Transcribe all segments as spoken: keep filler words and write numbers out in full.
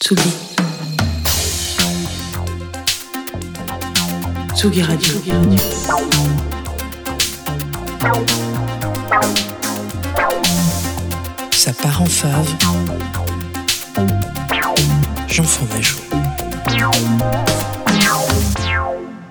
Sugi. Sugi Radio. Ça part en fave. Jean Fromageau.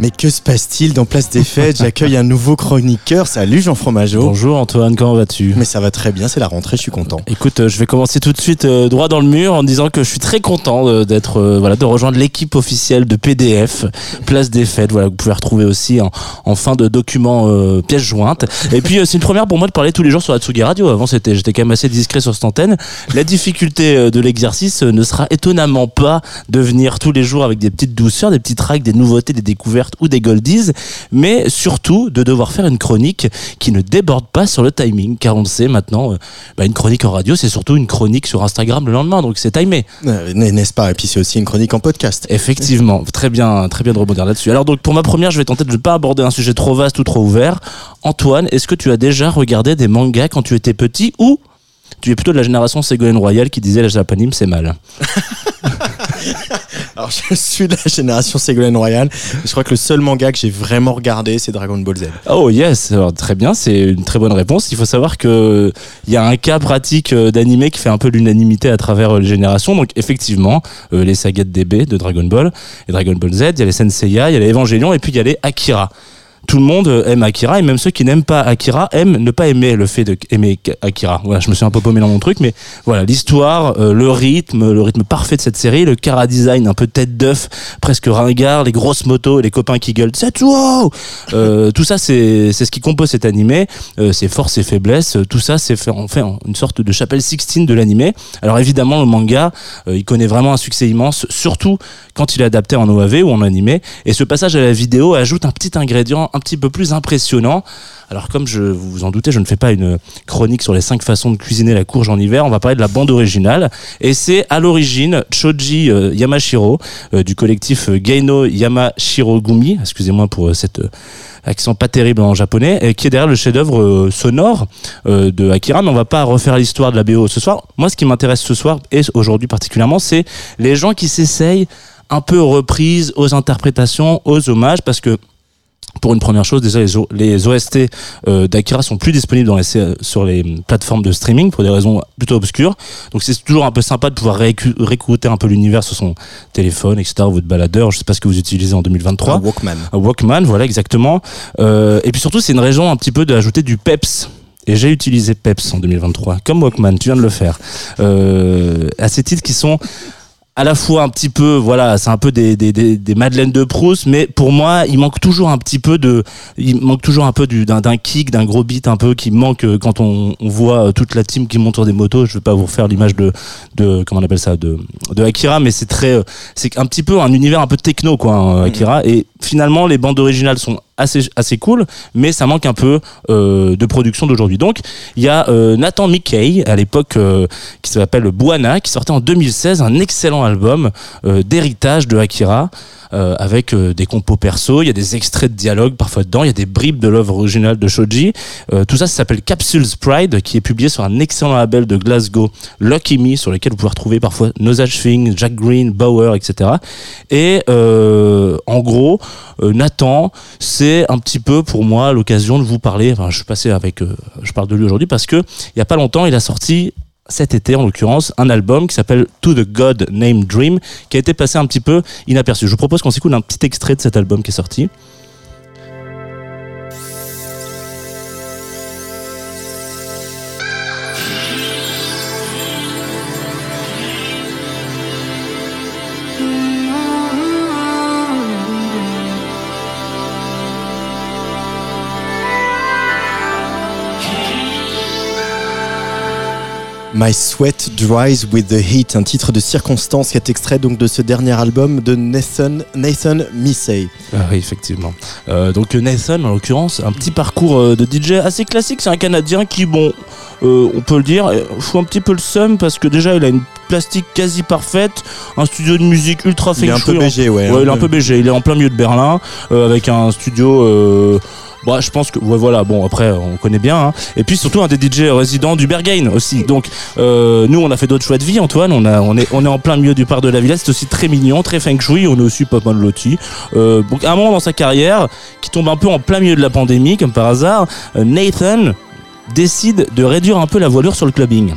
Mais que se passe-t-il dans Place des Fêtes ? J'accueille un nouveau chroniqueur. Salut Jean Fromageau. Bonjour Antoine, comment vas-tu ? Mais ça va très bien, c'est la rentrée, je suis content. Écoute, euh, je vais commencer tout de suite euh, droit dans le mur en disant que je suis très content euh, d'être, euh, voilà, de rejoindre l'équipe officielle de P D F, Place des Fêtes. Voilà, vous pouvez retrouver aussi en, en fin de document euh, pièce jointe. Et puis euh, c'est une première pour moi de parler tous les jours sur Hatsugi Radio. Avant, c'était, j'étais quand même assez discret sur cette antenne. La difficulté euh, de l'exercice euh, ne sera étonnamment pas de venir tous les jours avec des petites douceurs, des petits tracts, des nouveautés, des découvertes ou des goldies, mais surtout de devoir faire une chronique qui ne déborde pas sur le timing, car on le sait maintenant, euh, bah une chronique en radio, c'est surtout une chronique sur Instagram le lendemain, donc c'est timé. Euh, n'est-ce pas ? Et puis c'est aussi une chronique en podcast. Effectivement, très bien, très bien de rebondir là-dessus. Alors donc pour ma première, je vais tenter de ne pas aborder un sujet trop vaste ou trop ouvert. Antoine, est-ce que tu as déjà regardé des mangas quand tu étais petit, ou tu es plutôt de la génération Ségolène Royal qui disait la japanime c'est mal? Alors je suis de la génération Ségolène Royal. Je crois que le seul manga que j'ai vraiment regardé, c'est Dragon Ball Z. Oh yes, alors très bien, c'est une très bonne réponse. Il faut savoir que il y a un cas pratique d'animé qui fait un peu l'unanimité à travers les générations. Donc effectivement, euh, les sagas de D B de Dragon Ball et Dragon Ball Z, il y a les Senseiya, il y a les Evangelion et puis il y a les Akira. Tout le monde aime Akira et même ceux qui n'aiment pas Akira aiment ne pas aimer le fait d'aimer Akira. Voilà, je me suis un peu paumé dans mon truc, mais voilà, l'histoire, euh, le rythme, le rythme parfait de cette série, le chara design un peu tête d'œuf, presque ringard, les grosses motos, les copains qui gueulent, Tetsuo euh, tout ça, c'est, c'est ce qui compose cet animé, euh, ses forces et faiblesses, tout ça, c'est fait, on fait une sorte de chapelle sixtine de l'animé. Alors évidemment, le manga, euh, il connaît vraiment un succès immense, surtout quand il est adapté en O A V ou en animé, et ce passage à la vidéo ajoute un petit ingrédient un petit peu plus impressionnant. Alors comme je vous vous en doutez, je ne fais pas une chronique sur les cinq façons de cuisiner la courge en hiver, on va parler de la bande originale. Et c'est à l'origine Choji euh, Yamashiro euh, du collectif euh, Geino Yamashiro Gumi, excusez-moi pour euh, cet euh, accent pas terrible en japonais, euh, qui est derrière le chef-d'œuvre euh, sonore euh, de Akira, mais on va pas refaire l'histoire de la B O ce soir. Moi, ce qui m'intéresse ce soir et aujourd'hui particulièrement, c'est les gens qui s'essayent un peu aux reprises, aux interprétations, aux hommages, parce que pour une première chose, déjà les, o- les O S T euh, d'Akira sont plus disponibles dans les c- sur les plateformes de streaming pour des raisons plutôt obscures. Donc c'est toujours un peu sympa de pouvoir récu- réécouter un peu l'univers sur son téléphone, et cetera. Ou votre baladeur, je sais pas ce que vous utilisez en deux mille vingt-trois. Un Walkman. Un Walkman, voilà exactement. Euh, et puis surtout, c'est une raison un petit peu d'ajouter du peps. Et j'ai utilisé peps en deux mille vingt-trois, comme Walkman. Tu viens de le faire. Euh, à ces titres qui sont à la fois un petit peu, voilà, c'est un peu des, des, des, des Madeleines de Proust, mais pour moi, il manque toujours un petit peu de, il manque toujours un peu du, d'un, d'un kick, d'un gros beat un peu qui manque quand on, on voit toute la team qui monte sur des motos. Je veux pas vous refaire l'image de, de, comment on appelle ça, de, de Akira, mais c'est très, c'est un petit peu un univers un peu techno, quoi, Akira. Et finalement, les bandes originales sont assez, assez cool, mais ça manque un peu euh, de production d'aujourd'hui. Donc, il y a euh, Nathan Micay, à l'époque, euh, qui s'appelle Buana, qui sortait en deux mille seize un excellent album euh, d'héritage de Akira, euh, avec euh, des compos perso, il y a des extraits de dialogue parfois dedans, il y a des bribes de l'œuvre originale de Choji. Euh, tout ça, ça s'appelle Capsule's Pride, qui est publié sur un excellent label de Glasgow, Lucky Me, sur lequel vous pouvez retrouver parfois Nosage Finch, Jack Green, Bauer, et cetera. Et euh, en gros, euh, Nathan, c'est un petit peu pour moi l'occasion de vous parler, enfin je suis passé avec euh, je parle de lui aujourd'hui parce que il y a pas longtemps il a sorti cet été en l'occurrence un album qui s'appelle To The God Named Dream qui a été passé un petit peu inaperçu. Je vous propose qu'on s'écoute un petit extrait de cet album qui est sorti. My Sweat dries With The Heat, un titre de circonstance qui est extrait donc de ce dernier album de Nathan, Nathan Micay. Ah oui, effectivement. Euh, donc Nathan, en l'occurrence, un petit parcours de D J assez classique. C'est un Canadien qui, bon, euh, on peut le dire, fout un petit peu le seum parce que déjà, il a une plastique quasi parfaite, un studio de musique ultra feng shui. Il est un peu B G, ouais. Ouais, il est un peu B G. Il est en plein milieu de Berlin, euh, avec un studio... Euh, bah je pense que ouais, voilà, bon après on connaît bien hein. Et puis surtout un des D J résidents du Berghain aussi, donc euh, nous on a fait d'autres choix de vie, Antoine, on, a, on, est, on est en plein milieu du parc de la Villa, c'est aussi très mignon, très feng shui, on est aussi pas mal lotis, euh, donc à un moment dans sa carrière qui tombe un peu en plein milieu de la pandémie comme par hasard, euh, Nathan décide de réduire un peu la voilure sur le clubbing.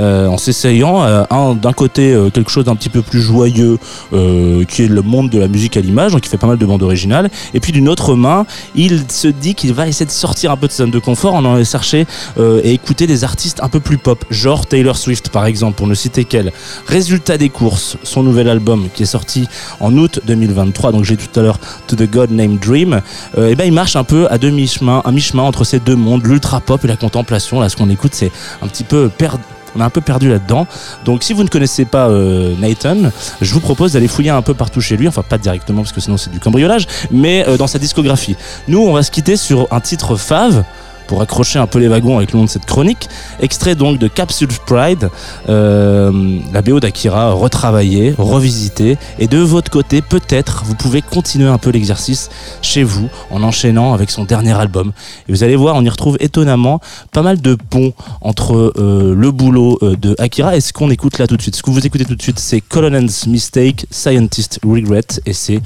Euh, en s'essayant euh, un, d'un côté euh, quelque chose d'un petit peu plus joyeux euh, qui est le monde de la musique à l'image, donc il fait pas mal de bandes originales, et puis d'une autre main il se dit qu'il va essayer de sortir un peu de sa zone de confort en allant chercher euh, et écouter des artistes un peu plus pop, genre Taylor Swift par exemple, pour ne citer qu'elle. Résultat des courses, son nouvel album qui est sorti en août deux mille vingt-trois, donc j'ai dit tout à l'heure To The God Named Dream, euh, et ben il marche un peu à demi-chemin, à mi-chemin entre ces deux mondes, l'ultra pop et la contemplation. Là ce qu'on écoute c'est un petit peu perdu. On a un peu perdu là-dedans. Donc si vous ne connaissez pas euh, Nathan, je vous propose d'aller fouiller un peu partout chez lui. Enfin pas directement parce que sinon c'est du cambriolage, mais euh, dans sa discographie. Nous on va se quitter sur un titre fave pour accrocher un peu les wagons avec le nom de cette chronique. Extrait donc de Capsule's Pride, euh, la B O d'Akira retravaillée, revisitée. Et de votre côté, peut-être, vous pouvez continuer un peu l'exercice chez vous en enchaînant avec son dernier album. Et vous allez voir, on y retrouve étonnamment pas mal de ponts entre euh, le boulot euh, de Akira et ce qu'on écoute là tout de suite. Ce que vous écoutez tout de suite, c'est Colonel's Mistake, Scientist Regret, et c'est, et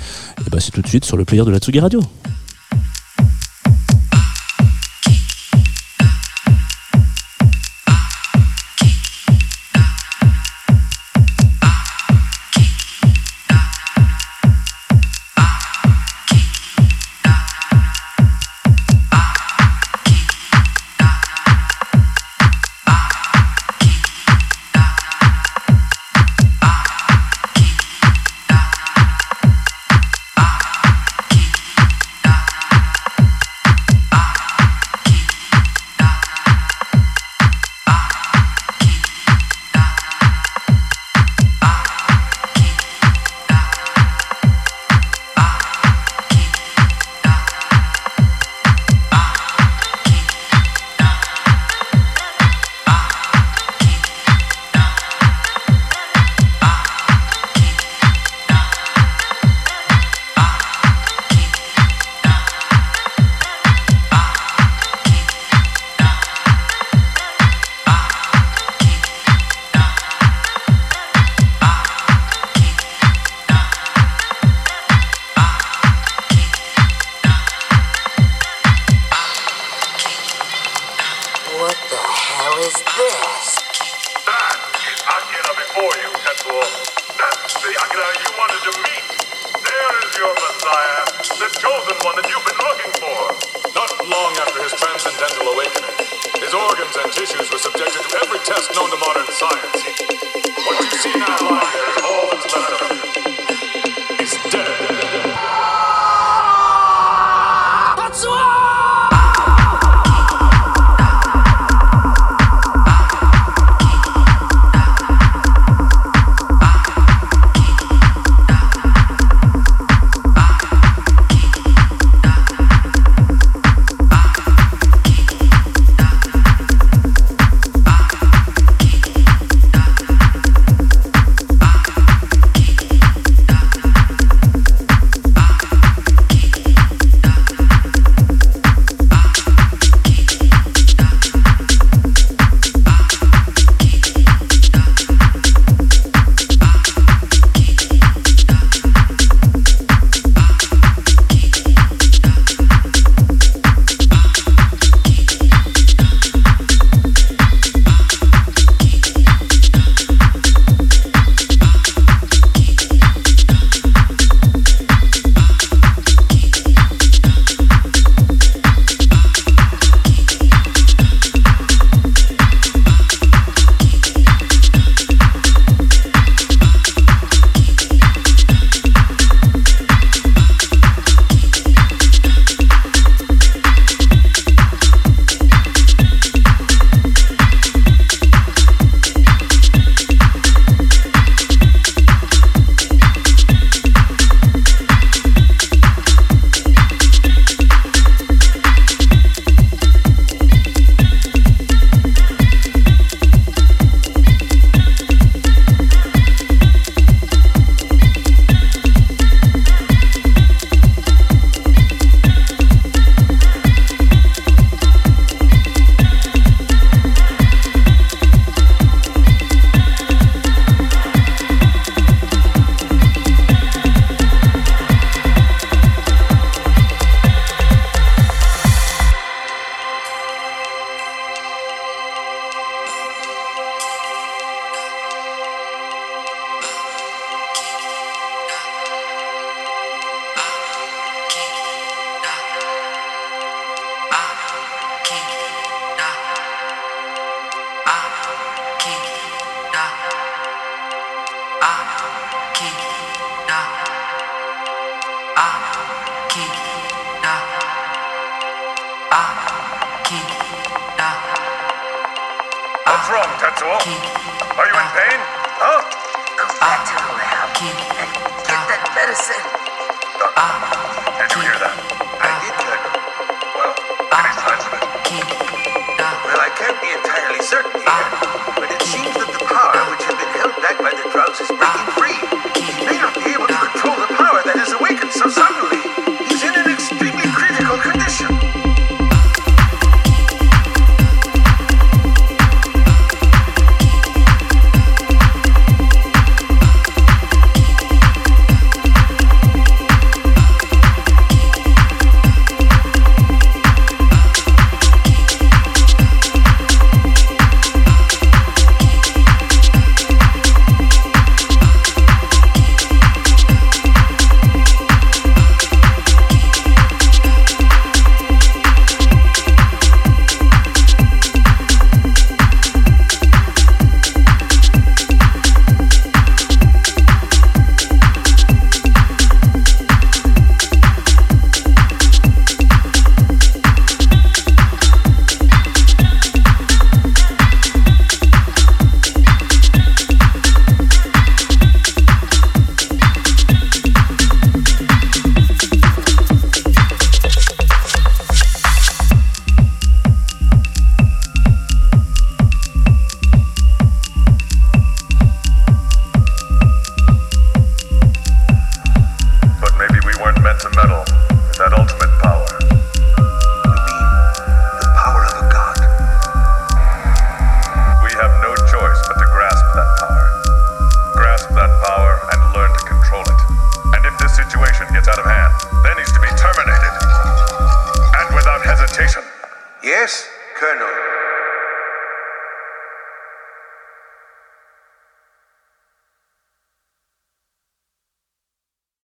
bah, c'est tout de suite sur le player de la Tsugi Radio. What's wrong, Tetsuo? Are you in pain? Huh? Go back to the lab and get that medicine. Uh, did you hear that? I did hear that. Well, many times of it. Well, I can't be entirely certain here, but it seems that the power which had been held back by the drugs is breaking free. He may not be able to control the power that has awakened so suddenly. He's in an extremely critical condition. Yes, Colonel.